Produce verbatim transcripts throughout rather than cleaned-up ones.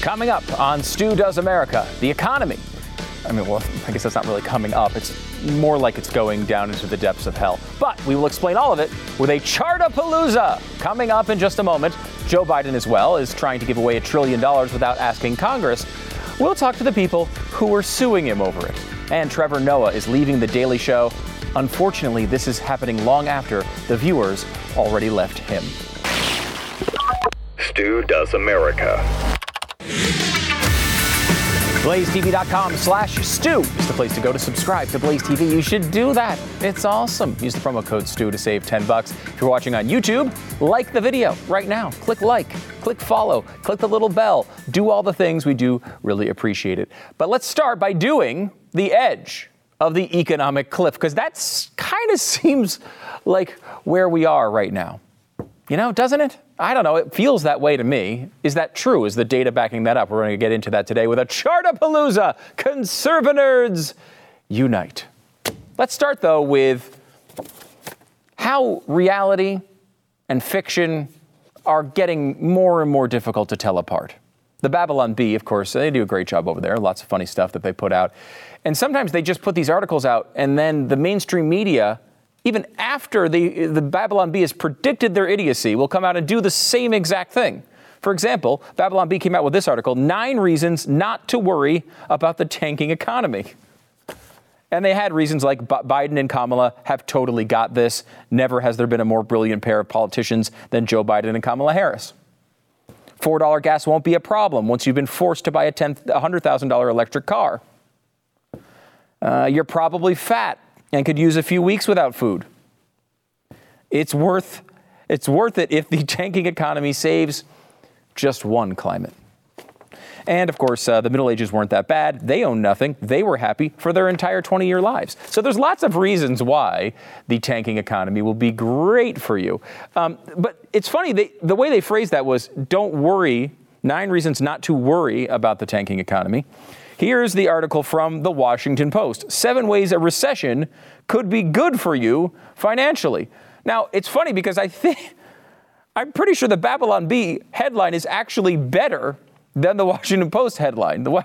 Coming up on Stew Does America, the economy. I mean, well, I guess that's not really coming up. It's more like it's going down into the depths of hell. But we will explain all of it with a Chartapalooza coming up in just a moment. Joe Biden, as well, is trying to give away a trillion dollars without asking Congress. We'll talk to the people who are suing him over it. And Trevor Noah is leaving The Daily Show. Unfortunately, this is happening long after the viewers already left him. Stew Does America. BlazeTV.com slash Stew is the place to go to subscribe to Blaze T V. You should do that. It's awesome. Use the promo code Stew to save ten bucks. If you're watching on YouTube, like the video right now. Click like, click follow, click the little bell. Do all the things. We do really appreciate it. But let's start by doing the edge of the economic cliff, because that kind of seems like where we are right now. You know, doesn't it? I don't know. It feels that way to me. Is that true? Is the data backing that up? We're going to get into that today with a Chartapalooza. Conservanerds unite. Let's start, though, with how reality and fiction are getting more and more difficult to tell apart. The Babylon Bee, of course, they do a great job over there. Lots of funny stuff that they put out. And sometimes they just put these articles out, and then the mainstream media, even after the, the Babylon Bee has predicted their idiocy, will come out and do the same exact thing. For example, Babylon Bee came out with this article, Nine Reasons Not to Worry About the Tanking Economy. And they had reasons like B- Biden and Kamala have totally got this. Never has there been a more brilliant pair of politicians than Joe Biden and Kamala Harris. four dollars gas won't be a problem once you've been forced to buy a one hundred thousand dollars electric car. Uh, you're probably fat and could use a few weeks without food. It's worth it's worth it if the tanking economy saves just one climate. And, of course, uh, the Middle Ages weren't that bad. They owned nothing. They were happy for their entire twenty-year lives. So there's lots of reasons why the tanking economy will be great for you. Um, but it's funny, they, the way they phrased that was, don't worry, nine reasons not to worry about the tanking economy. Here's the article from The Washington Post. Seven ways a recession could be good for you financially. Now, it's funny because I think I'm pretty sure the Babylon Bee headline is actually better than the Washington Post headline. The,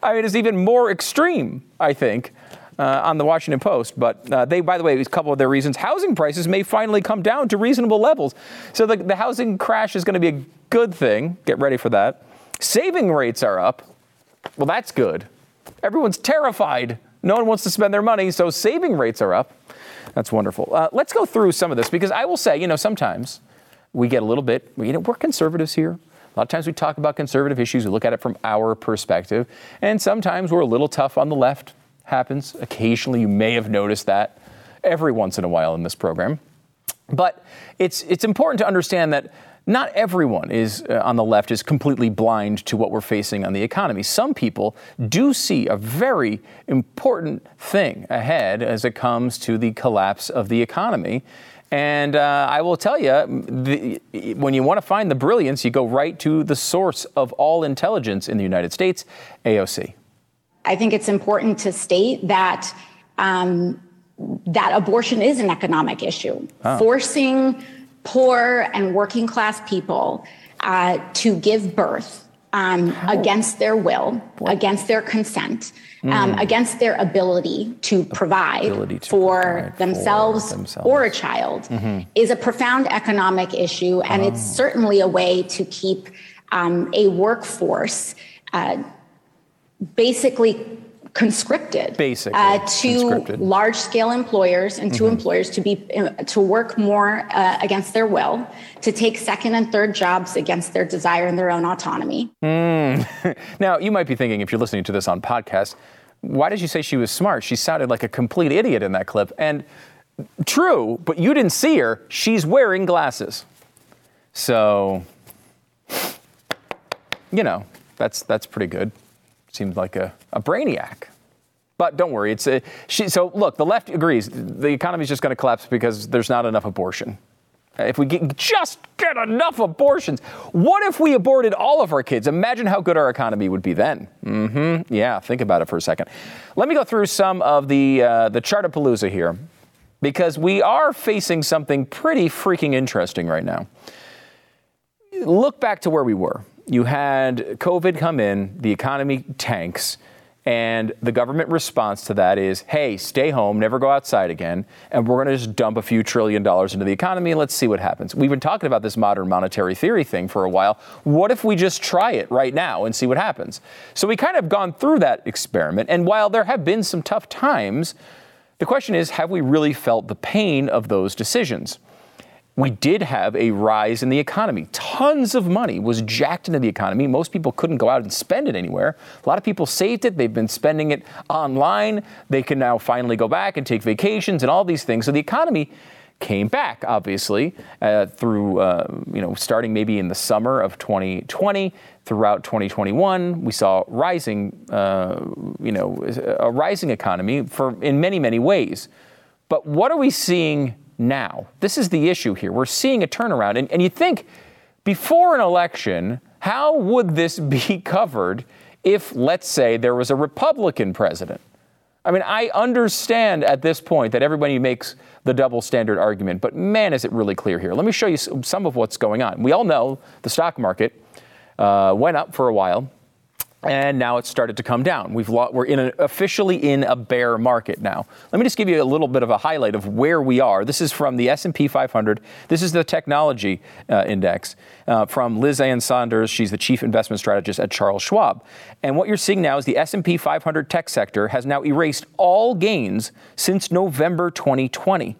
I mean, it's even more extreme, I think, uh, on the Washington Post. But uh, they, by the way, a couple of their reasons. Housing prices may finally come down to reasonable levels. So the, the housing crash is going to be a good thing. Get ready for that. Saving rates are up. Well, that's good. Everyone's terrified. No one wants to spend their money, so saving rates are up. That's wonderful. Uh, let's go through some of this, because I will say, you know, sometimes we get a little bit, you know, we're conservatives here. A lot of times we talk about conservative issues. We look at it from our perspective. And sometimes we're a little tough on the left. Happens. Occasionally you may have noticed that every once in a while in this program. But it's it's important to understand that not everyone is uh, on the left is completely blind to what we're facing on the economy. Some people do see a very important thing ahead as it comes to the collapse of the economy. And uh, I will tell you, the, when you want to find the brilliance, you go right to the source of all intelligence in the United States, A O C. I think it's important to state that um, that abortion is an economic issue. Oh. Forcing poor and working class people uh, to give birth um, oh. against their will, what? against their consent, mm. um, against their ability to provide ability to for, provide themselves for themselves or a child mm-hmm. is a profound economic issue. And oh. it's certainly a way to keep um, a workforce uh, basically conscripted Basically, uh, to conscripted. large-scale employers and to mm-hmm. employers to be to work more uh, against their will, to take second and third jobs against their desire and their own autonomy. Mm. Now, you might be thinking, if you're listening to this on podcast, why did you say she was smart? She sounded like a complete idiot in that clip. And true, but you didn't see her. She's wearing glasses. So you know, that's that's pretty good. Seemed like a, a brainiac. But don't worry. It's a, she, so, look, the left agrees. The economy is just going to collapse because there's not enough abortion. If we get, just get enough abortions. What if we aborted all of our kids? Imagine how good our economy would be then. Mm-hmm. Yeah, think about it for a second. Let me go through some of the, uh, the Chartapalooza here, because we are facing something pretty freaking interesting right now. Look back to where we were. You had COVID come in, the economy tanks, and the government response to that is, hey, stay home, never go outside again, and we're going to just dump a few trillion dollars into the economy and let's see what happens. We've been talking about this modern monetary theory thing for a while. What if we just try it right now and see what happens? So we kind of gone through that experiment, and while there have been some tough times, the question is, have we really felt the pain of those decisions? We did have a rise in the economy. Tons of money was jacked into the economy. Most people couldn't go out and spend it anywhere. A lot of people saved it. They've been spending it online. They can now finally go back and take vacations and all these things. So the economy came back, obviously, uh, through, uh, you know, starting maybe in the summer of twenty twenty. Throughout twenty twenty-one, we saw rising, uh, you know, a rising economy for in many, many ways. But what are we seeing now? This is the issue here. We're seeing a turnaround. And, and you think before an election, how would this be covered if, let's say, there was a Republican president? I mean, I understand at this point that everybody makes the double standard argument, but man, is it really clear here. Let me show you some of what's going on. We all know the stock market uh, went up for a while, and now it's started to come down. We've lo- we're in a, officially in a bear market now. Let me just give you a little bit of a highlight of where we are. This is from the S and P five hundred. This is the technology uh, index uh, from Liz Ann Saunders. She's the chief investment strategist at Charles Schwab. And what you're seeing now is the S and P five hundred tech sector has now erased all gains since November twenty twenty.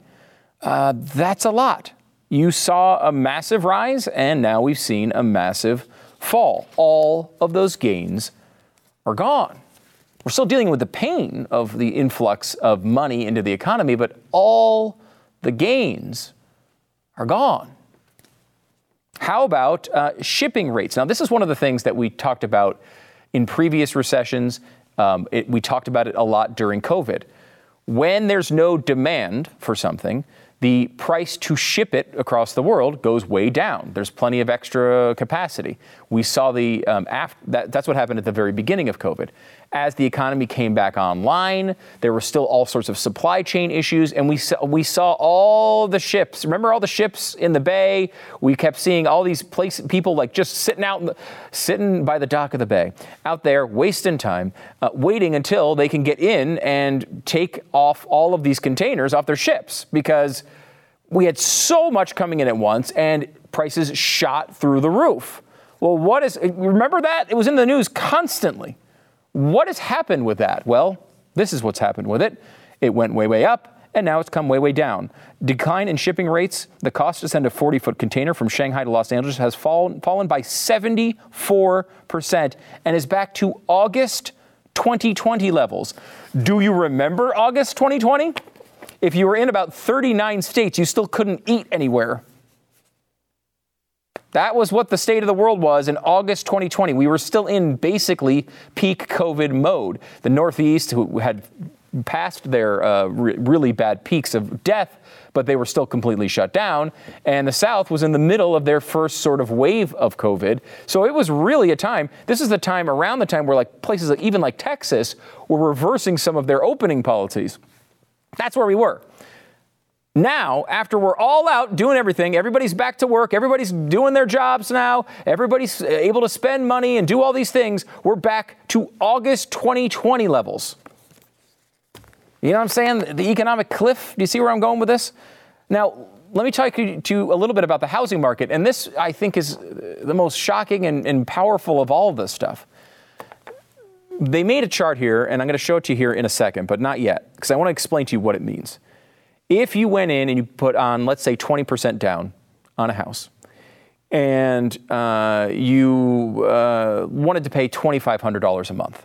Uh, that's a lot. You saw a massive rise, and now we've seen a massive fall. All of those gains are gone. We're still dealing with the pain of the influx of money into the economy, but all the gains are gone. How about uh, shipping rates? Now, this is one of the things that we talked about in previous recessions. Um, it, we talked about it a lot during COVID. When there's no demand for something, the price to ship it across the world goes way down. There's plenty of extra capacity. We saw the um, after that, that's what happened at the very beginning of COVID. As the economy came back online, there were still all sorts of supply chain issues, and we saw, we saw all the ships. Remember all the ships in the bay? We kept seeing all these place, people like just sitting out, in the, sitting by the dock of the bay, out there wasting time, uh, waiting until they can get in and take off all of these containers off their ships, because we had so much coming in at once and prices shot through the roof. Well, what is, remember that? It was in the news constantly. What has happened with that? Well, this is what's happened with it. It went way, way up, and now it's come way, way down. Decline in shipping rates. The cost to send a forty-foot container from Shanghai to Los Angeles has fallen, fallen by seventy-four percent and is back to August twenty twenty levels. Do you remember August twenty twenty? If you were in about thirty-nine states, you still couldn't eat anywhere. That was what the state of the world was in August twenty twenty. We were still in basically peak COVID mode. The Northeast, who had passed their uh, re- really bad peaks of death, but they were still completely shut down. And the South was in the middle of their first sort of wave of COVID. So it was really a time. This is the time around the time where like places like, even like Texas were reversing some of their opening policies. That's where we were. Now, after we're all out doing everything, everybody's back to work, everybody's doing their jobs now, everybody's able to spend money and do all these things, we're back to August twenty twenty levels. You know what I'm saying? The economic cliff. Do you see where I'm going with this? Now, let me talk to you a little bit about the housing market. And this, I think, is the most shocking and, and powerful of all of this stuff. They made a chart here, and I'm going to show it to you here in a second, but not yet, because I want to explain to you what it means. If you went in and you put on, let's say, twenty percent down on a house, and uh, you uh, wanted to pay twenty-five hundred dollars a month,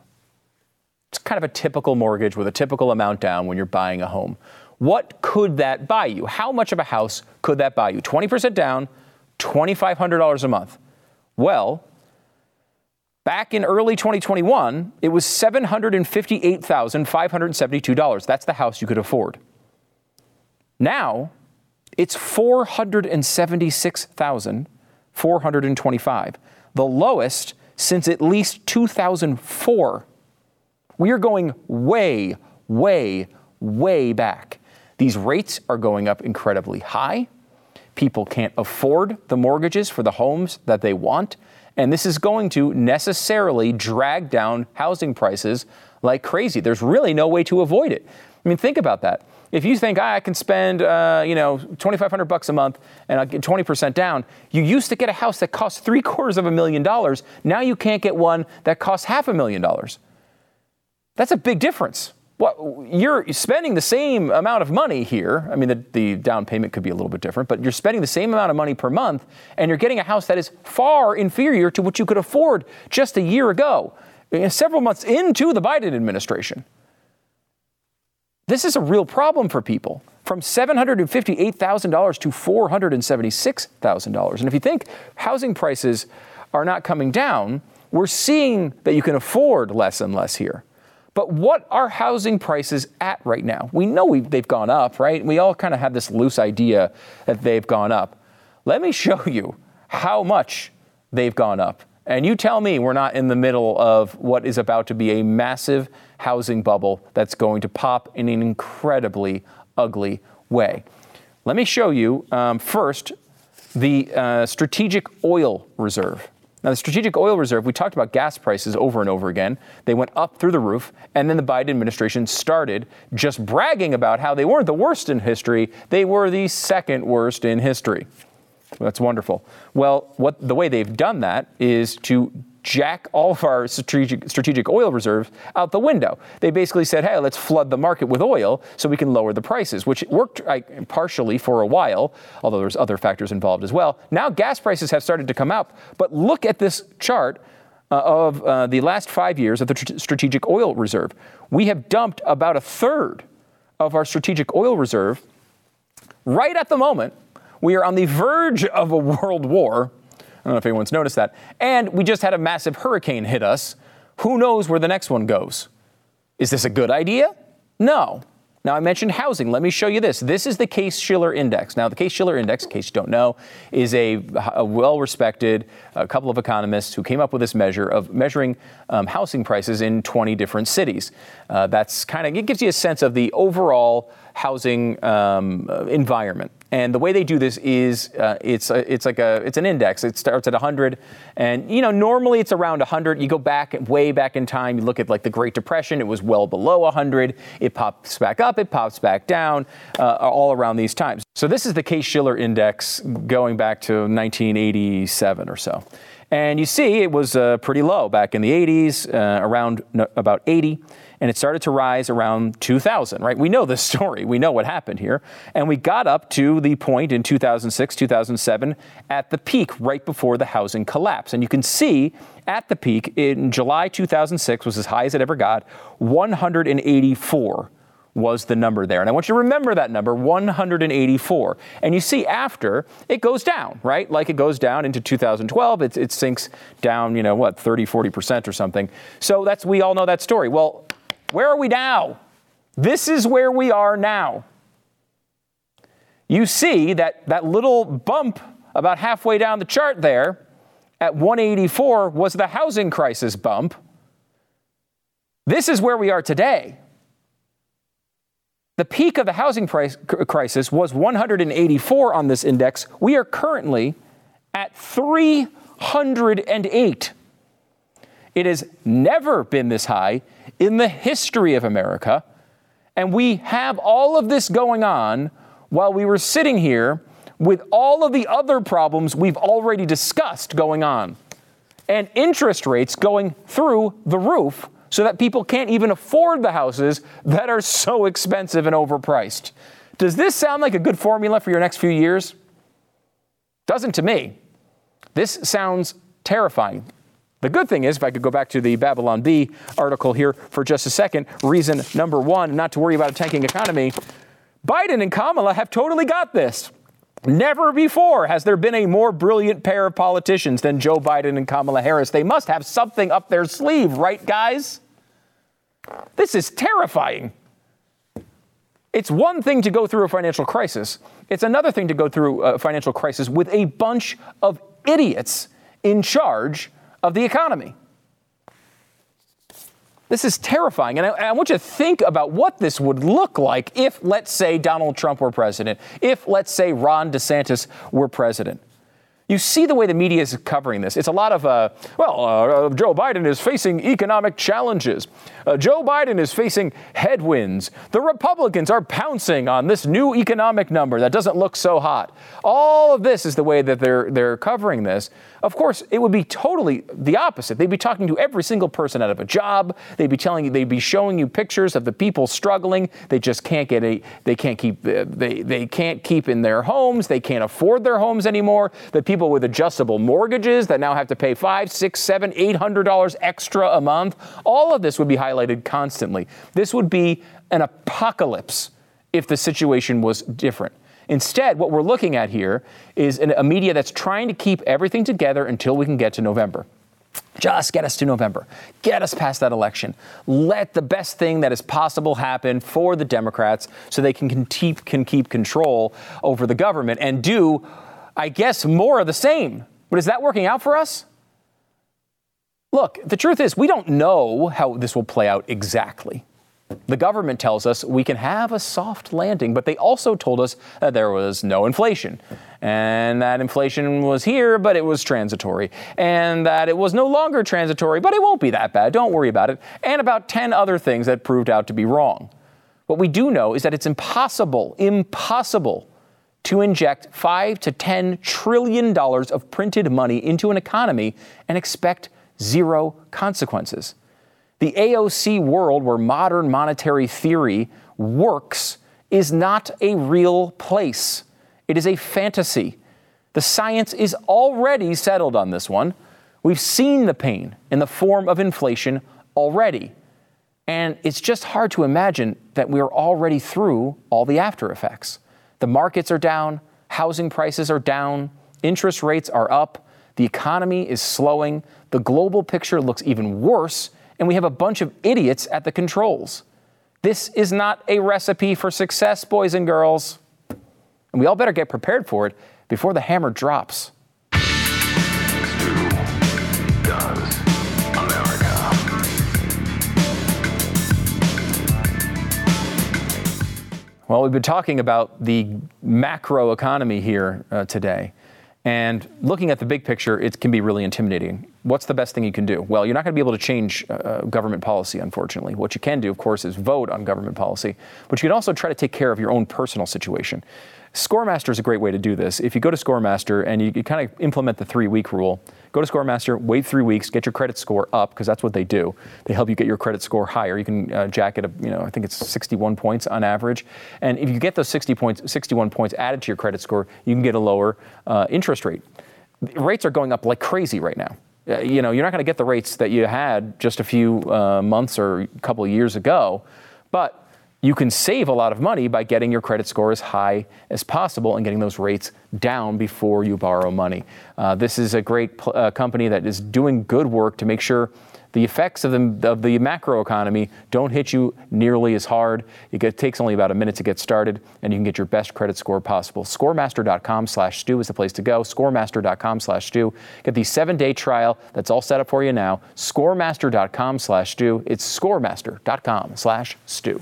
it's kind of a typical mortgage with a typical amount down when you're buying a home. What could that buy you? How much of a house could that buy you? twenty percent down, twenty-five hundred dollars a month. Well, Back in early twenty twenty-one, it was seven hundred fifty-eight thousand five hundred seventy-two dollars. That's the house you could afford. Now, it's four hundred seventy-six thousand four hundred twenty-five dollars, the lowest since at least two thousand four. We are going way, way, way back. These rates are going up incredibly high. People can't afford the mortgages for the homes that they want. And this is going to necessarily drag down housing prices like crazy. There's really no way to avoid it. I mean, think about that. If you think, ah, I can spend, uh, you know, twenty-five hundred bucks a month and I'll get twenty percent down. You used to get a house that cost three quarters of a million dollars. Now you can't get one that costs half a million dollars. That's a big difference. What, you're spending the same amount of money here. I mean, the, the down payment could be a little bit different, but you're spending the same amount of money per month, and you're getting a house that is far inferior to what you could afford just a year ago, several months into the Biden administration. This is a real problem for people, from seven hundred fifty-eight thousand dollars to four hundred seventy-six thousand dollars. And if you think housing prices are not coming down, we're seeing that you can afford less and less here. But what are housing prices at right now? We know we've, they've gone up, right? We all kind of have this loose idea that they've gone up. Let me show you how much they've gone up. And you tell me we're not in the middle of what is about to be a massive housing bubble that's going to pop in an incredibly ugly way. Let me show you um, first the uh, Strategic Oil Reserve. Now, the Strategic Oil Reserve, we talked about gas prices over and over again. They went up through the roof, and then the Biden administration started just bragging about how they weren't the worst in history. They were the second worst in history. That's wonderful. Well, what the way they've done that is to jack all of our strategic, strategic oil reserves out the window. They basically said, hey, let's flood the market with oil so we can lower the prices, which worked I, partially for a while, although there's other factors involved as well. Now gas prices have started to come up. But look at this chart uh, of uh, the last five years of the tr- strategic oil reserve. We have dumped about a third of our strategic oil reserve right at the moment. We are on the verge of a world war. I don't know if anyone's noticed that. And we just had a massive hurricane hit us. Who knows where the next one goes? Is this a good idea? No. Now, I mentioned housing. Let me show you this. This is the Case-Shiller Index. Now, the Case-Shiller Index, in case you don't know, is a, a well-respected a couple of economists who came up with this measure of measuring um, housing prices in twenty different cities. Uh, that's kind of, it gives you a sense of the overall housing um, environment. And the way they do this is uh, it's a, it's like a it's an index. It starts at one hundred. And, you know, normally it's around one hundred. You go back way back in time. You look at like the Great Depression. It was well below one hundred. It pops back up. It pops back down uh, all around these times. So this is the Case-Shiller Index going back to nineteen eighty-seven or so. And you see it was uh, pretty low back in the eighties, uh, around no, about eighty. And it started to rise around two thousand, right? We know this story. We know what happened here. And we got up to the point in two thousand six, two thousand seven at the peak right before the housing collapse. And you can see at the peak in July two thousand six was as high as it ever got. one hundred eighty-four was the number there. And I want you to remember that number, one hundred eighty-four. And you see after it goes down, right? Like it goes down into two thousand twelve, it, it sinks down, you know, what, thirty, forty percent or something. So that's, we all know that story. Well, where are we now? This is where we are now. You see that that little bump about halfway down the chart there at one eighty-four was the housing crisis bump. This is where we are today. The peak of the housing price crisis was one hundred eighty-four on this index. We are currently at three hundred eight. It has never been this high in the history of America. And we have all of this going on while we were sitting here with all of the other problems we've already discussed going on. And interest rates going through the roof so that people can't even afford the houses that are so expensive and overpriced. Does this sound like a good formula for your next few years? Doesn't to me. This sounds terrifying. The good thing is, if I could go back to the Babylon Bee article here for just a second, reason number one, not to worry about a tanking economy. Biden and Kamala have totally got this. Never before has there been a more brilliant pair of politicians than Joe Biden and Kamala Harris. They must have something up their sleeve, right, guys? This is terrifying. It's one thing to go through a financial crisis. It's another thing to go through a financial crisis with a bunch of idiots in charge of the economy. This is terrifying. And I, I want you to think about what this would look like if, let's say, Donald Trump were president, if, let's say, Ron DeSantis were president. You see the way the media is covering this. It's a lot of, uh, well, uh, Joe Biden is facing economic challenges. Uh, Joe Biden is facing headwinds. The Republicans are pouncing on this new economic number that doesn't look so hot. All of this is the way that they're they're covering this. Of course, it would be totally the opposite. They'd be talking to every single person out of a job. They'd be telling you, they'd be showing you pictures of the people struggling. They just can't get a, they can't keep, they they can't keep in their homes. They can't afford their homes anymore. The people People with adjustable mortgages that now have to pay five, six, seven, eight hundred dollars extra a month. All of this would be highlighted constantly. This would be an apocalypse if the situation was different. Instead, what we're looking at here is an, a media that's trying to keep everything together until we can get to November. Just get us to November. Get us past that election. Let the best thing that is possible happen for the Democrats so they can keep, can keep control over the government and do, I guess, more of the same. But is that working out for us? Look, the truth is we don't know how this will play out exactly. The government tells us we can have a soft landing, but they also told us that there was no inflation, and that inflation was here, but it was transitory, and that it was no longer transitory, but it won't be that bad. Don't worry about it. And about ten other things that proved out to be wrong. What we do know is that it's impossible, impossible to inject five to ten trillion dollars of printed money into an economy and expect zero consequences. The A O C world where modern monetary theory works is not a real place. It is a fantasy. The science is already settled on this one. We've seen the pain in the form of inflation already. And it's just hard to imagine that we're already through all the after effects. The markets are down, housing prices are down, interest rates are up, the economy is slowing, the global picture looks even worse, and we have a bunch of idiots at the controls. This is not a recipe for success, boys and girls. And we all better get prepared for it before the hammer drops. Stew Does America. Well, we've been talking about the macro economy here uh, today, and looking at the big picture, it can be really intimidating. What's the best thing you can do? Well, you're not going to be able to change uh, government policy, unfortunately. What you can do, of course, is vote on government policy, but you can also try to take care of your own personal situation. ScoreMaster is a great way to do this. If you go to ScoreMaster and you, you kind of implement the three-week rule, go to ScoreMaster, wait three weeks, get your credit score up, because that's what they do. They help you get your credit score higher. You can uh, jack it up, you know, I think it's sixty-one points on average. And if you get those sixty points, sixty-one points added to your credit score, you can get a lower uh, interest rate. Rates are going up like crazy right now. Uh, you know, you're not going to get the rates that you had just a few uh, months or a couple of years ago, but you can save a lot of money by getting your credit score as high as possible and getting those rates down before you borrow money. Uh, this is a great pl- uh, company that is doing good work to make sure the effects of the, of the macro economy don't hit you nearly as hard. It, get, it takes only about a minute to get started, and you can get your best credit score possible. ScoreMaster dot com slash stew is the place to go. ScoreMaster dot com slash stew. Get the seven-day trial that's all set up for you now. ScoreMaster dot com slash stew. It's ScoreMaster dot com slash stew.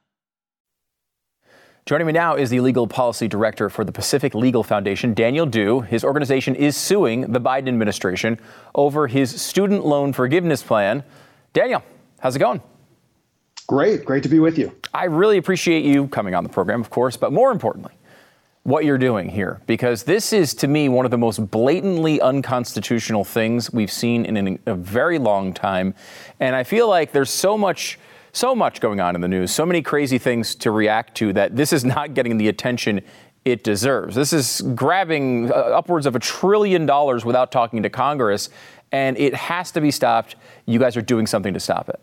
Joining me now is the legal policy director for the Pacific Legal Foundation, Daniel Dew. His organization is suing the Biden administration over his student loan forgiveness plan. Daniel, how's it going? Great. Great to be with you. I really appreciate you coming on the program, of course, but more importantly, what you're doing here, because this is, to me, one of the most blatantly unconstitutional things we've seen in an, a very long time. And I feel like there's so much, so much going on in the news, so many crazy things to react to, that this is not getting the attention it deserves. This is grabbing uh, upwards of a trillion dollars without talking to Congress, and it has to be stopped. You guys are doing something to stop it.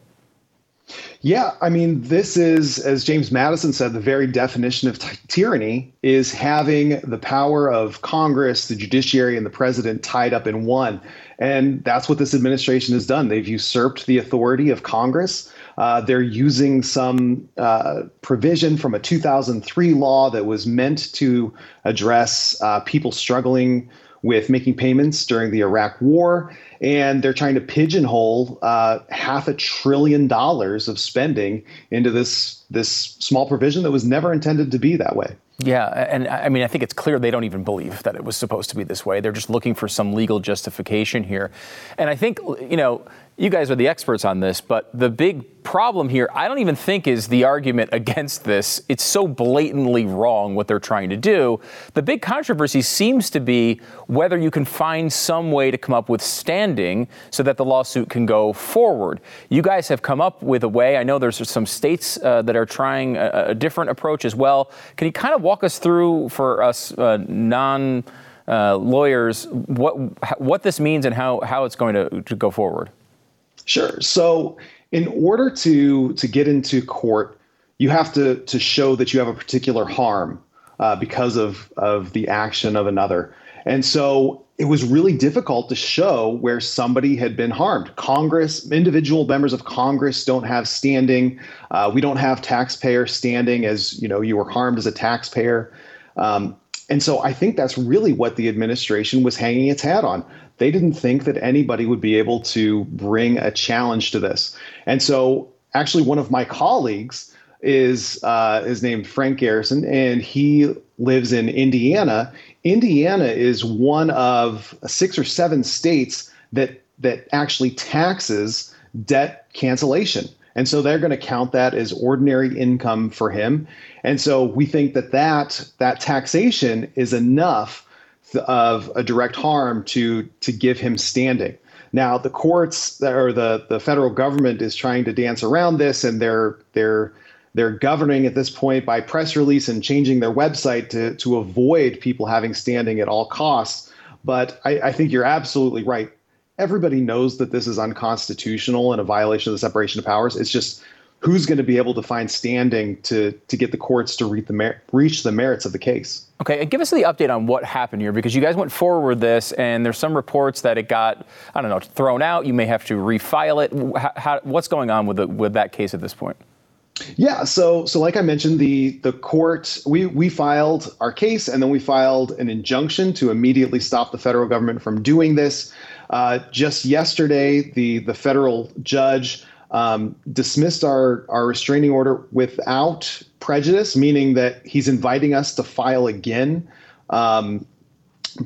Yeah, I mean, this is, as James Madison said, the very definition of t- tyranny is having the power of Congress, the judiciary, and the president tied up in one. And that's what this administration has done. They've usurped the authority of Congress. Uh, they're using some uh, provision from a two thousand three law that was meant to address uh, people struggling with making payments during the Iraq war, and they're trying to pigeonhole uh, half a trillion dollars of spending into this this small provision that was never intended to be that way. Yeah, and I mean, I think it's clear they don't even believe that it was supposed to be this way. They're just looking for some legal justification here. And I think, you know, you guys are the experts on this, but the big problem here, I don't even think is the argument against this. It's so blatantly wrong what they're trying to do. The big controversy seems to be whether you can find some way to come up with standing so that the lawsuit can go forward. You guys have come up with a way. I know there's some states uh, that are trying a, a different approach as well. Can you kind of walk us through, for us uh, non uh, lawyers, what what this means and how, how it's going to, to go forward? Sure. So in order to to get into court, you have to to show that you have a particular harm uh, because of of the action of another. And so it was really difficult to show where somebody had been harmed. Congress, individual members of Congress don't have standing. Uh, we don't have taxpayer standing, as you know, you were harmed as a taxpayer. Um, and so I think that's really what the administration was hanging its hat on. They didn't think that anybody would be able to bring a challenge to this. And so actually one of my colleagues is uh, is named Frank Garrison, and he lives in Indiana. Indiana is one of six or seven states that that actually taxes debt cancellation. And so they're going to count that as ordinary income for him. And so we think that that, that taxation is enough of a direct harm to to give him standing. Now, the courts or the, the federal government is trying to dance around this, and they're they're they're governing at this point by press release and changing their website to to avoid people having standing at all costs. But I, I think you're absolutely right. Everybody knows that this is unconstitutional and a violation of the separation of powers. It's just who's going to be able to find standing to to get the courts to reach the, mer- reach the merits of the case. Okay, and give us the update on what happened here, because you guys went forward with this, and there's some reports that it got, I don't know, thrown out. You may have to refile it. How, how, what's going on with the, with that case at this point? Yeah, so so like I mentioned, the the court, we, we filed our case, and then we filed an injunction to immediately stop the federal government from doing this. Uh, just yesterday, the the federal judge Um, dismissed our, our restraining order without prejudice, meaning that he's inviting us to file again um,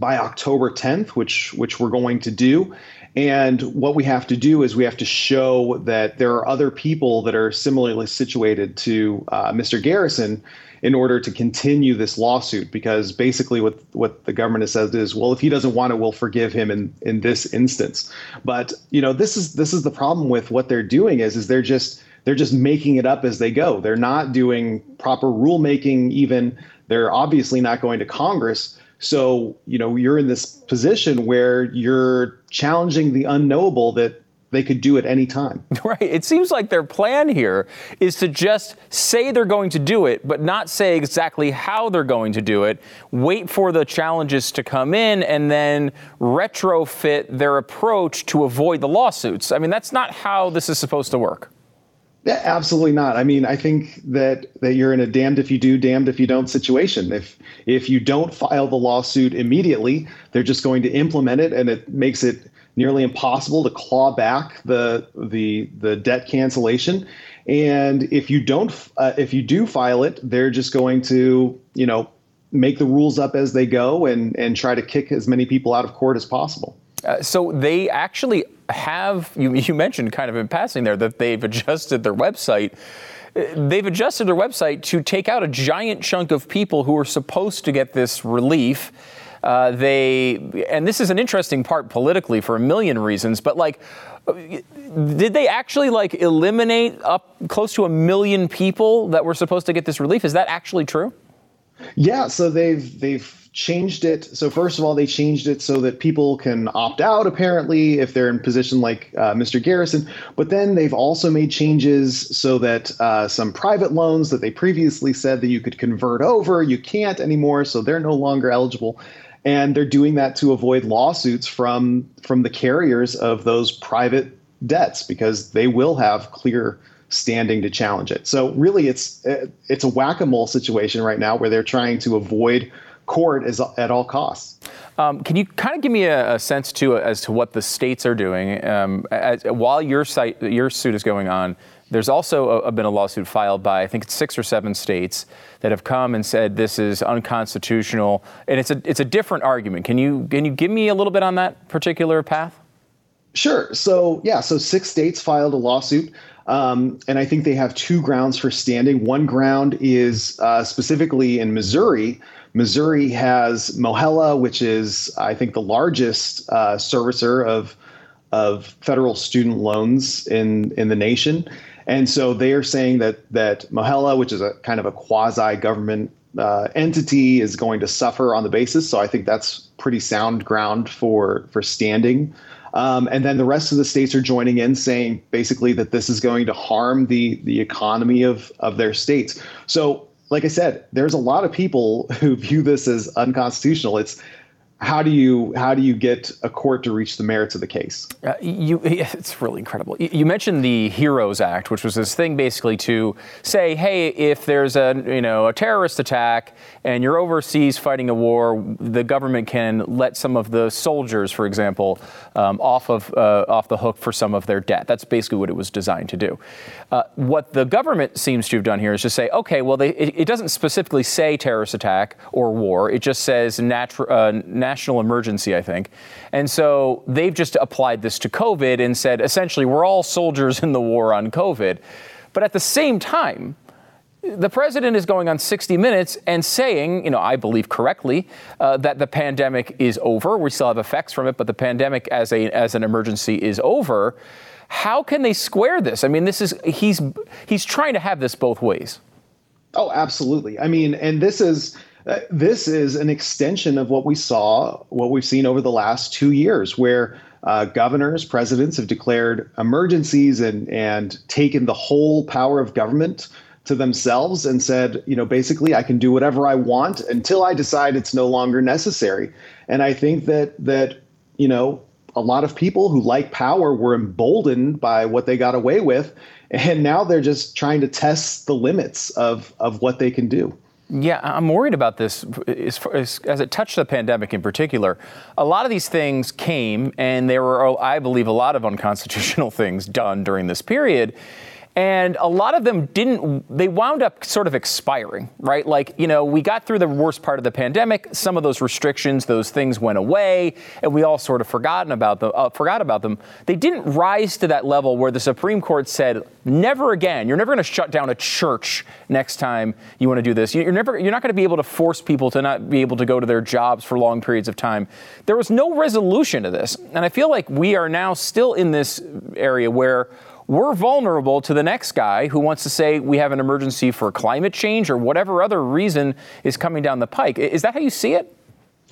by October tenth, which which we're going to do. And what we have to do is we have to show that there are other people that are similarly situated to uh, Mister Garrison in order to continue this lawsuit, because basically what, what the government has said is, well, if he doesn't want it, we'll forgive him in, in this instance. But, you know, this is this is the problem with what they're doing is, is they're just they're just making it up as they go. They're not doing proper rulemaking even. They're obviously not going to Congress. So, you know, you're in this position where you're challenging the unknowable that they could do at any time. Right. It seems like their plan here is to just say they're going to do it, but not say exactly how they're going to do it. Wait for the challenges to come in and then retrofit their approach to avoid the lawsuits. I mean, that's not how this is supposed to work. Yeah, absolutely not. I mean, I think that, that you're in a damned if you do, damned if you don't situation. If if you don't file the lawsuit immediately, they're just going to implement it, and it makes it nearly impossible to claw back the the the debt cancellation. And if you don't, uh, if you do file it, they're just going to, you know, make the rules up as they go and and try to kick as many people out of court as possible. Uh, so they actually have, you, you mentioned kind of in passing there that they've adjusted their website. they've adjusted their website to take out a giant chunk of people who are supposed to get this relief. Uh, they and this is an interesting part politically for a million reasons, but like, did they actually like eliminate up close to a million people that were supposed to get this relief? Is that actually true? Yeah. So they've they've changed it. So first of all, they changed it so that people can opt out, apparently, if they're in position like uh, Mister Garrison. But then they've also made changes so that uh, some private loans that they previously said that you could convert over, you can't anymore. So they're no longer eligible. And they're doing that to avoid lawsuits from from the carriers of those private debts, because they will have clear standing to challenge it. So really, it's it's a whack-a-mole situation right now where they're trying to avoid court is at all costs. Um, can you kind of give me a, a sense too as to what the states are doing um, as, while your site your suit is going on? There's also a, been a lawsuit filed by, I think it's six or seven states that have come and said this is unconstitutional, and it's a it's a different argument. Can you can you give me a little bit on that particular path? Sure. So yeah, so six states filed a lawsuit, um, and I think they have two grounds for standing. One ground is uh, specifically in Missouri. Missouri has Mohela, which is I think the largest uh, servicer of of federal student loans in in the nation. And so they are saying that that Mohela, which is a kind of a quasi-government uh, entity, is going to suffer on the basis. So I think that's pretty sound ground for for standing. Um, and then the rest of the states are joining in, saying basically that this is going to harm the the economy of of their states. So, like I said, there's a lot of people who view this as unconstitutional. It's How do you how do you get a court to reach the merits of the case? Uh, you, it's really incredible. You mentioned the Heroes Act, which was this thing basically to say, hey, if there's a you know a terrorist attack and you're overseas fighting a war, the government can let some of the soldiers, for example, um, off of uh, off the hook for some of their debt. That's basically what it was designed to do. Uh, what the government seems to have done here is just say, okay, well, they, it, it doesn't specifically say terrorist attack or war. It just says natural. Uh, nat- national emergency, I think. And so they've just applied this to COVID and said, essentially, we're all soldiers in the war on COVID. But at the same time, the president is going on sixty minutes and saying, you know, I believe correctly, uh, that the pandemic is over. We still have effects from it, but the pandemic as a as an emergency is over. How can they square this? I mean, this is he's he's trying to have this both ways. Oh, absolutely. I mean, and this is Uh, this is an extension of what we saw, what we've seen over the last two years, where uh, governors, presidents have declared emergencies and and taken the whole power of government to themselves and said, you know, basically, I can do whatever I want until I decide it's no longer necessary. And I think that that, you know, a lot of people who like power were emboldened by what they got away with. And now they're just trying to test the limits of of what they can do. Yeah, I'm worried about this as, far as, as it touched the pandemic in particular. A lot of these things came, and there were, I believe, a lot of unconstitutional things done during this period. And a lot of them didn't, they wound up sort of expiring, right? Like, you know, we got through the worst part of the pandemic. Some of those restrictions, those things went away, and we all sort of forgotten about them, uh, forgot about them. They didn't rise to that level where the Supreme Court said, never again. You're never going to shut down a church next time you want to do this. You're never, you're not going to be able to force people to not be able to go to their jobs for long periods of time. There was no resolution to this. And I feel like we are now still in this area where we're vulnerable to the next guy who wants to say we have an emergency for climate change or whatever other reason is coming down the pike. Is that how you see it?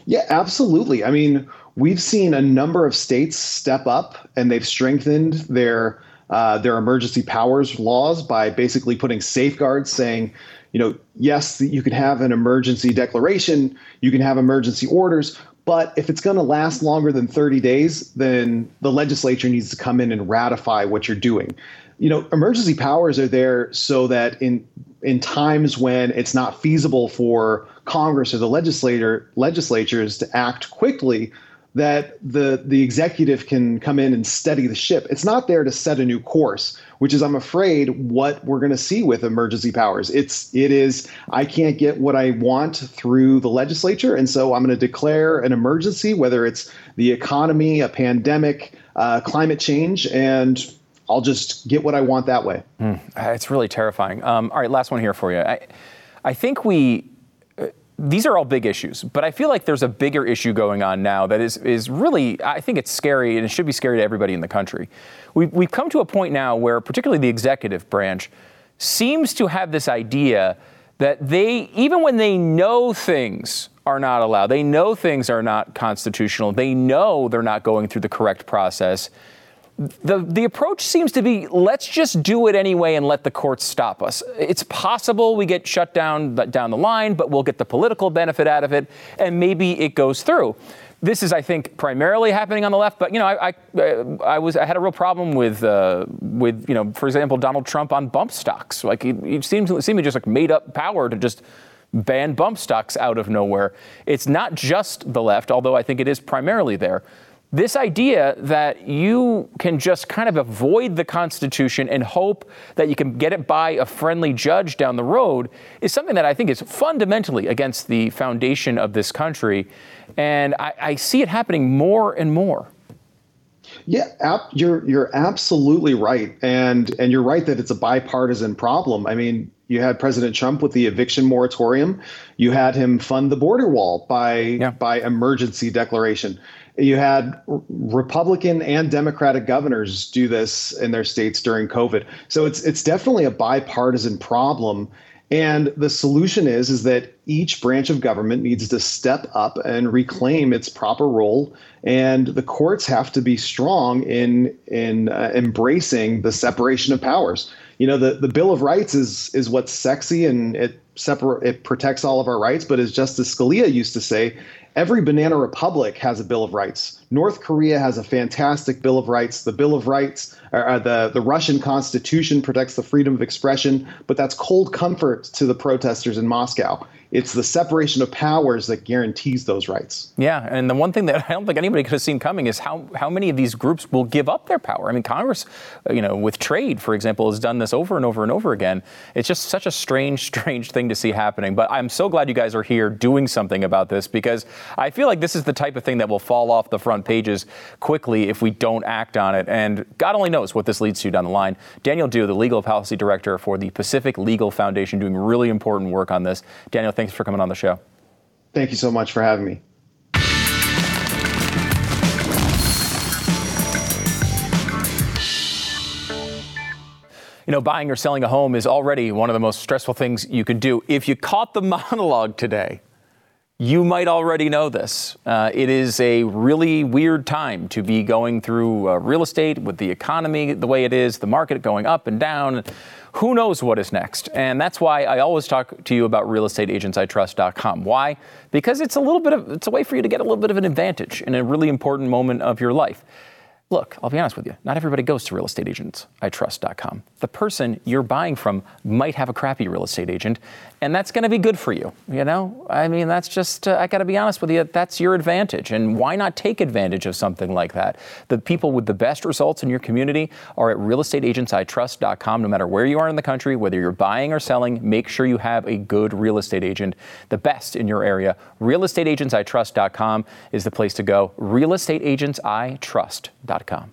Yeah, absolutely. I mean, we've seen a number of states step up, and they've strengthened their uh, their emergency powers laws by basically putting safeguards saying, you know, yes, you can have an emergency declaration, you can have emergency orders. But if it's going to last longer than thirty days, then the legislature needs to come in and ratify what you're doing. You know, emergency powers are there so that in in times when it's not feasible for Congress or the legislator legislatures to act quickly, that the the executive can come in and steady the ship. It's not there to set a new course, which is, I'm afraid, what we're going to see with emergency powers. It's it is I can't get what I want through the legislature, and so I'm going to declare an emergency, whether it's the economy, a pandemic, uh, climate change, and I'll just get what I want that way. Mm, it's really terrifying. Um, all right, last one here for you. I, I think we, uh, these are all big issues, but I feel like there's a bigger issue going on now that is is really, I think it's scary, and it should be scary to everybody in the country. We've, we've come to a point now where particularly the executive branch seems to have this idea that they, even when they know things are not allowed, they know things are not constitutional, they know they're not going through the correct process, the the approach seems to be, let's just do it anyway and let the courts stop us. It's possible we get shut down down the line, but we'll get the political benefit out of it, and maybe it goes through. This is, I think, primarily happening on the left. But, you know, I I, I was I had a real problem with uh, with, you know, for example, Donald Trump on bump stocks. Like, it, it seems it seemed to just like made up power to just ban bump stocks out of nowhere. It's not just the left, although I think it is primarily there. This idea that you can just kind of avoid the Constitution and hope that you can get it by a friendly judge down the road is something that I think is fundamentally against the foundation of this country. And I, I see it happening more and more. Yeah, you're you're absolutely right. And and you're right that it's a bipartisan problem. I mean, you had President Trump with the eviction moratorium. You had him fund the border wall by yeah. by emergency declaration. You had Republican and Democratic governors do this in their states during COVID. So it's it's definitely a bipartisan problem. And the solution is, is that each branch of government needs to step up and reclaim its proper role. And the courts have to be strong in in uh, embracing the separation of powers. You know, the, the Bill of Rights is is what's sexy, and it separ- it protects all of our rights. But as Justice Scalia used to say, every banana republic has a Bill of Rights. North Korea has a fantastic Bill of Rights. The Bill of Rights, or, or the, the Russian Constitution protects the freedom of expression, but that's cold comfort to the protesters in Moscow. It's the separation of powers that guarantees those rights. Yeah, and the one thing that I don't think anybody could have seen coming is how, how many of these groups will give up their power. I mean, Congress, you know, with trade, for example, has done this over and over and over again. It's just such a strange, strange thing to see happening. But I'm so glad you guys are here doing something about this, because I feel like this is the type of thing that will fall off the front pages quickly if we don't act on it. And God only knows what this leads to down the line. Daniel Dew, the legal policy director for the Pacific Legal Foundation, doing really important work on this. Daniel, thanks for coming on the show. Thank you so much for having me. You know, buying or selling a home is already one of the most stressful things you can do. If you caught the monologue today, you might already know this. Uh, it is a really weird time to be going through uh, real estate, with the economy the way it is, the market going up and down. Who knows what is next? And that's why I always talk to you about real estate agents I trust dot com. Why? Because it's a little bit of, it's a way for you to get a little bit of an advantage in a really important moment of your life. Look, I'll be honest with you. Not everybody goes to real estate agents I trust dot com. The person you're buying from might have a crappy real estate agent, and that's going to be good for you. You know, I mean, that's just, uh, I got to be honest with you, that's your advantage. And why not take advantage of something like that? The people with the best results in your community are at real estate agents I trust dot com. No matter where you are in the country, whether you're buying or selling, make sure you have a good real estate agent, the best in your area. real estate agents I trust dot com is the place to go. real estate agents I trust dot com.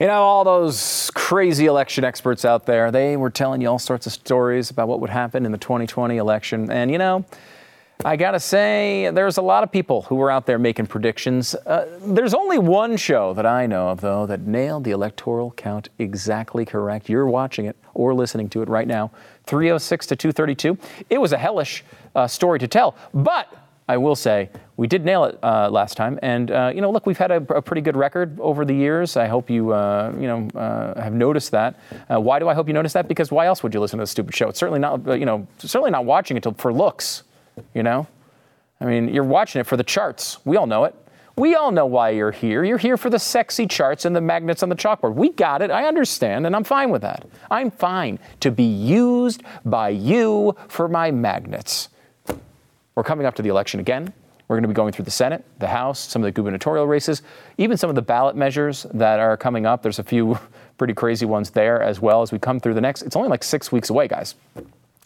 You know, all those crazy election experts out there, they were telling you all sorts of stories about what would happen in the twenty twenty election. And, you know, I got to say, there's a lot of people who were out there making predictions. Uh, there's only one show that I know of, though, that nailed the electoral count exactly correct. You're watching it or listening to it right now. three oh six to two thirty-two. It was a hellish uh, story to tell, but I will say we did nail it uh, last time. And, uh, you know, look, we've had a, a pretty good record over the years. I hope you, uh, you know, uh, have noticed that. Uh, why do I hope you notice that? Because why else would you listen to this stupid show? It's certainly not, you know, certainly not watching it for looks, you know. I mean, you're watching it for the charts. We all know it. We all know why you're here. You're here for the sexy charts and the magnets on the chalkboard. We got it. I understand, and I'm fine with that. I'm fine to be used by you for my magnets. We're coming up to the election again. We're going to be going through the Senate, the House, some of the gubernatorial races, even some of the ballot measures that are coming up. There's a few pretty crazy ones there as well as we come through the next. It's only like six weeks away, guys.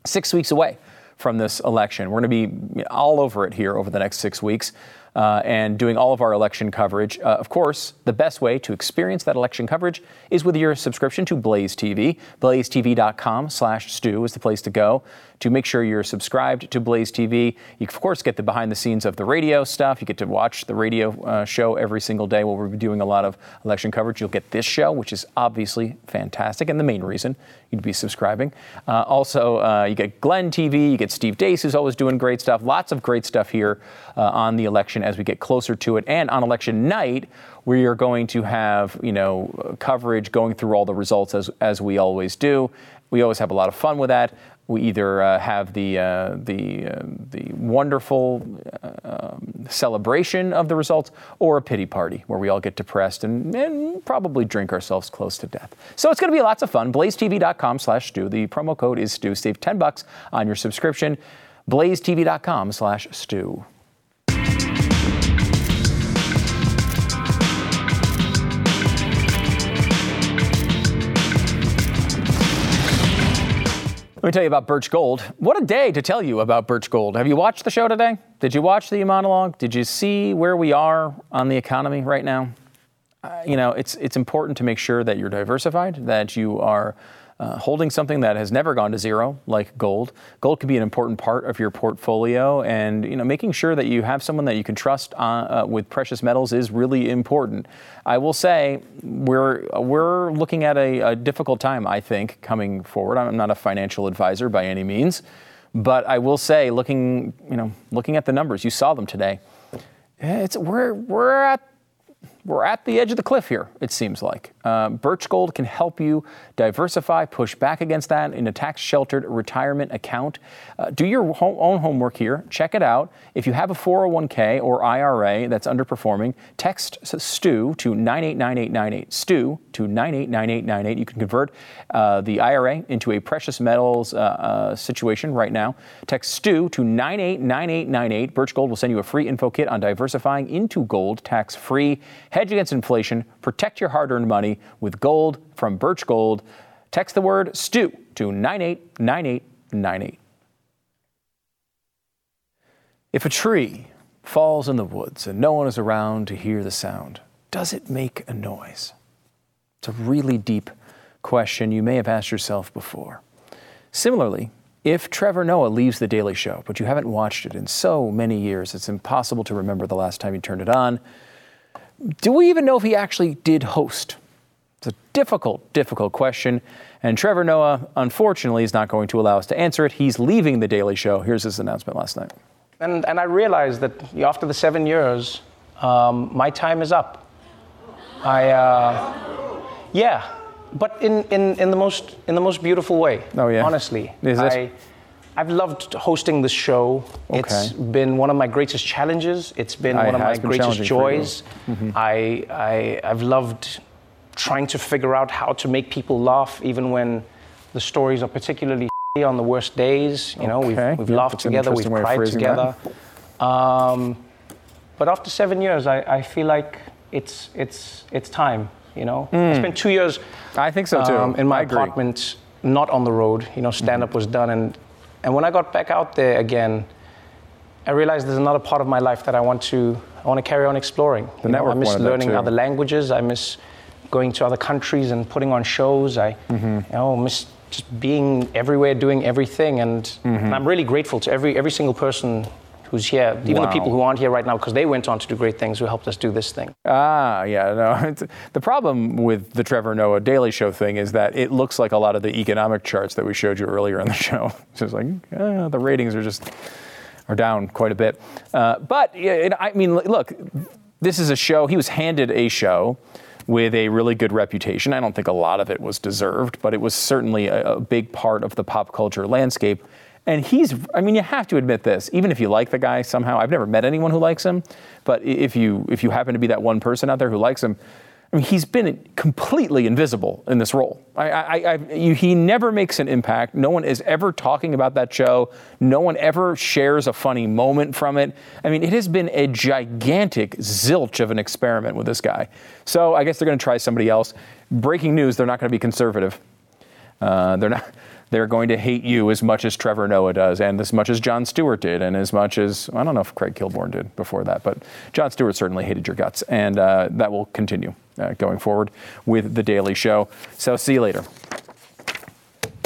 Six weeks away from this election. We're going to be all over it here over the next six weeks. Uh, and doing all of our election coverage. Uh, of course, the best way to experience that election coverage is with your subscription to Blaze T V. BlazeTV.com slash Stew is the place to go to make sure you're subscribed to Blaze T V. You, of course, get the behind the scenes of the radio stuff. You get to watch the radio uh, show every single day where we're doing a lot of election coverage. You'll get this show, which is obviously fantastic and the main reason you'd be subscribing. Uh, also, uh, you get Glenn T V. You get Steve Dace, who's always doing great stuff. Lots of great stuff here uh, on the election as we get closer to it. And on election night, we are going to have, you know, coverage going through all the results as as we always do. We always have a lot of fun with that. We either uh, have the uh, the uh, the wonderful uh, um, celebration of the results or a pity party where we all get depressed and, and probably drink ourselves close to death. So it's going to be lots of fun. BlazeTV.com slash Stew. The promo code is Stew. Save ten bucks on your subscription. BlazeTV.com slash Stew. Let me tell you about Birch Gold. What a day to tell you about Birch Gold. Have you watched the show today? Did you watch the monologue? Did you see where we are on the economy right now? Uh, you know, it's it's important to make sure that you're diversified, that you are uh, holding something that has never gone to zero, like gold. Gold can be an important part of your portfolio, and you know, making sure that you have someone that you can trust uh, uh, with precious metals is really important. I will say we're we're looking at a, a difficult time, I think, coming forward. I'm not a financial advisor by any means, but I will say, looking you know looking at the numbers, you saw them today. It's we're we're at we're at the edge of the cliff here. It seems like uh, Birch Gold can help you diversify, push back against that in a tax-sheltered retirement account. Uh, do your home, own homework here. Check it out. If you have a four oh one k or I R A that's underperforming, text Stew to nine eight nine eight nine eight. Stew to nine eight nine eight nine eight. You can convert uh, the I R A into a precious metals uh, uh, situation right now. Text Stew to nine eight nine eight nine eight. Birch Gold will send you a free info kit on diversifying into gold tax-free. Hedge against inflation. Protect your hard-earned money with gold from Birch Gold. Text the word Stew to nine eight nine eight nine eight. If a tree falls in the woods and no one is around to hear the sound, does it make a noise? It's a really deep question you may have asked yourself before. Similarly, if Trevor Noah leaves The Daily Show, but you haven't watched it in so many years, it's impossible to remember the last time you turned it on, do we even know if he actually did host? It's a difficult, difficult question, and Trevor Noah, unfortunately, is not going to allow us to answer it. He's leaving The Daily Show. Here's his announcement last night. And and I realized that after the seven years, um, my time is up. I, uh, yeah, but in, in, in the most in the most beautiful way. Oh yeah, honestly, is this? I, I've loved hosting this show. Okay. It's been one of my greatest challenges. It's been I one of my greatest joys. Mm-hmm. I, I, I've loved trying to figure out how to make people laugh, even when the stories are particularly on the worst days. You know, okay. we've, we've yeah, laughed together, we've cried together. Um, but after seven years, I, I feel like it's it's it's time. You know, mm. I spent two years. I think so too. Um, in my I apartment, agree. Not on the road. You know, stand-up mm-hmm. was done and. And when I got back out there again, I realized there's another part of my life that I want to I want to carry on exploring. The network, I miss learning other languages. I miss going to other countries and putting on shows. I mm-hmm. you know, miss just being everywhere, doing everything. And, mm-hmm. and I'm really grateful to every every single person who's here, even wow. the people who aren't here right now, because they went on to do great things, who helped us do this thing. Ah, yeah, no. It's, the problem with the Trevor Noah Daily Show thing is that it looks like a lot of the economic charts that we showed you earlier in the show. It's just like, uh, the ratings are just, are down quite a bit. Uh, but, it, I mean, look, this is a show, he was handed a show with a really good reputation. I don't think a lot of it was deserved, but it was certainly a, a big part of the pop culture landscape. And he's, I mean, you have to admit this, even if you like the guy somehow, I've never met anyone who likes him, but if you if you happen to be that one person out there who likes him, I mean, he's been completely invisible in this role. I, I, I, you, he never makes an impact. No one is ever talking about that show. No one ever shares a funny moment from it. I mean, it has been a gigantic zilch of an experiment with this guy. So I guess they're going to try somebody else. Breaking news, they're not going to be conservative. Uh, they're not. They're going to hate you as much as Trevor Noah does, and as much as Jon Stewart did, and as much as, I don't know if Craig Kilborn did before that, but Jon Stewart certainly hated your guts, and uh, that will continue uh, going forward with The Daily Show. So see you later.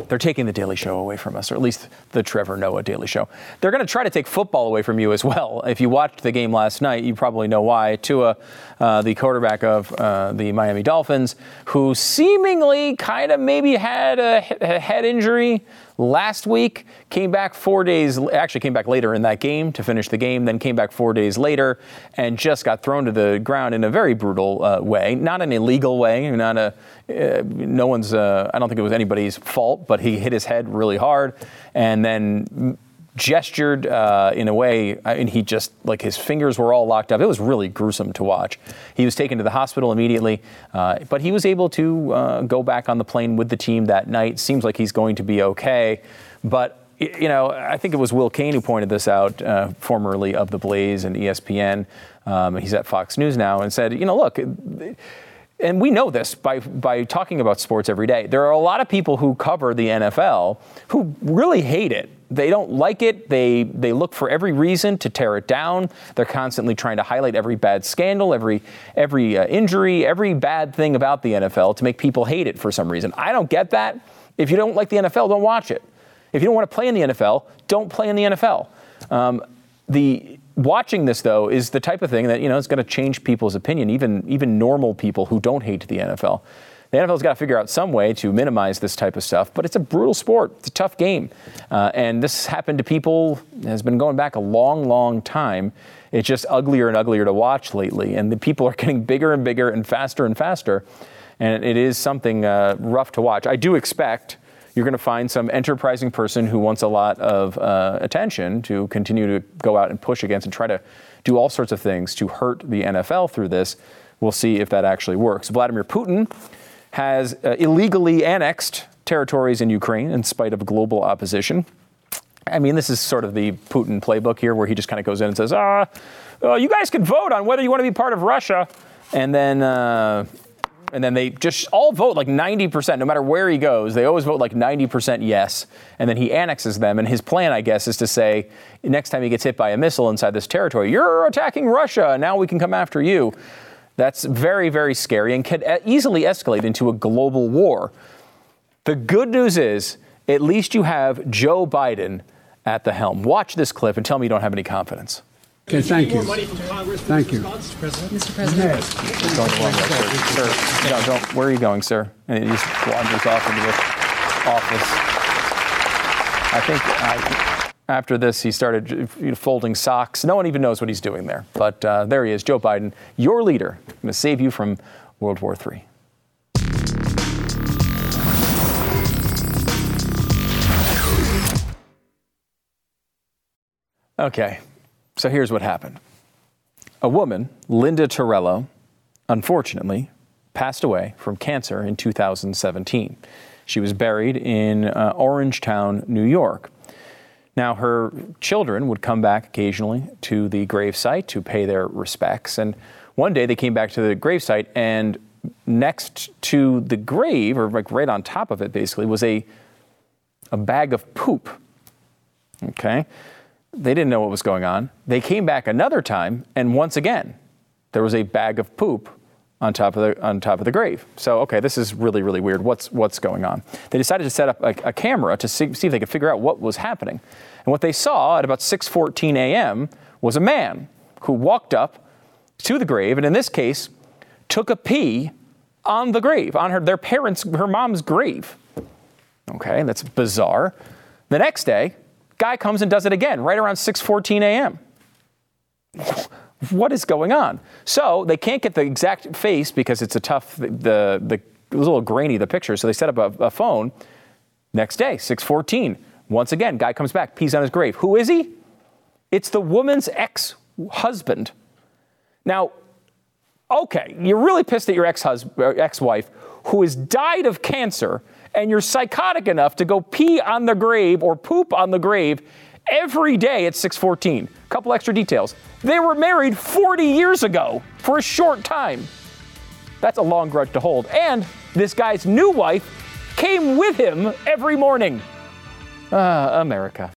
They're taking The Daily Show away from us, or at least the Trevor Noah Daily Show. They're going to try to take football away from you as well. If you watched the game last night, you probably know why. Tua, uh, the quarterback of uh, the Miami Dolphins, who seemingly kind of maybe had a, a head injury last week, came back four days, actually came back later in that game to finish the game, then came back four days later and just got thrown to the ground in a very brutal uh, way, not an illegal way, not a, uh, no one's, uh, I don't think it was anybody's fault, but he hit his head really hard and then gestured uh, in a way, I mean, he just, like, his fingers were all locked up. It was really gruesome to watch. He was taken to the hospital immediately, uh, but he was able to uh, go back on the plane with the team that night. Seems like he's going to be okay. But, you know, I think it was Will Kane who pointed this out, uh, formerly of The Blaze and E S P N. Um, he's at Fox News now, and said, you know, look, and we know this by by talking about sports every day. There are a lot of people who cover the N F L who really hate it. They don't like it. They they look for every reason to tear it down. They're constantly trying to highlight every bad scandal, every every uh, injury, every bad thing about the N F L to make people hate it for some reason. I don't get that. If you don't like the N F L, don't watch it. If you don't want to play in the N F L, don't play in the N F L. Um, the watching this, though, is the type of thing that, you know, it's going to change people's opinion, even even normal people who don't hate the N F L. The N F L's got to figure out some way to minimize this type of stuff, but it's a brutal sport. It's a tough game. Uh, and this happened to people, has been going back a long, long time. It's just uglier and uglier to watch lately. And the people are getting bigger and bigger and faster and faster. And it is something uh, rough to watch. I do expect you're going to find some enterprising person who wants a lot of uh, attention to continue to go out and push against and try to do all sorts of things to hurt the N F L through this. We'll see if that actually works. Vladimir Putin has uh, illegally annexed territories in Ukraine in spite of global opposition. I mean, this is sort of the Putin playbook here, where he just kind of goes in and says, ah, oh, you guys can vote on whether you want to be part of Russia. And then uh, and then they just all vote like ninety percent, no matter where he goes. They always vote like ninety percent yes. And then he annexes them. And his plan, I guess, is to say, next time he gets hit by a missile inside this territory, you're attacking Russia. Now we can come after you. That's very, very scary and could easily escalate into a global war. The good news is, at least you have Joe Biden at the helm. Watch this clip and tell me you don't have any confidence. Okay, thank you. Thank you. Mister President. Sir, no, don't. Where are you going, sir? And he just wanders off into the office. I think I... After this, he started folding socks. No one even knows what he's doing there. But uh, there he is, Joe Biden, your leader. I'm going to save you from World War Three. Okay, so here's what happened. A woman, Linda Torello, unfortunately, passed away from cancer in two thousand seventeen. She was buried in uh, Orangetown, New York. Now, her children would come back occasionally to the gravesite to pay their respects. And one day they came back to the gravesite, and next to the grave, or like right on top of it, basically, was a a bag of poop. Okay. They didn't know what was going on. They came back another time, and once again, there was a bag of poop on top of the on top of the grave. So, okay, this is really, really weird. What's what's going on? They decided to set up a, a camera to see, see if they could figure out what was happening. And what they saw at about six fourteen a.m. was a man who walked up to the grave, and in this case, took a pee on the grave, on her their parents, her mom's grave. Okay, that's bizarre. The next day, guy comes and does it again, right around six fourteen a.m. What is going on? So they can't get the exact face because it's a tough, the the, the it was a little grainy, the picture. So they set up a, a phone. Next day, six fourteen, Once again, guy comes back, pees on his grave. Who is he? It's the woman's ex-husband. Now, okay, you're really pissed at your ex-husband, ex-wife who has died of cancer, and you're psychotic enough to go pee on the grave or poop on the grave every day at six fourteen. A couple extra details. They were married forty years ago for a short time. That's a long grudge to hold. And this guy's new wife came with him every morning. Ah, America.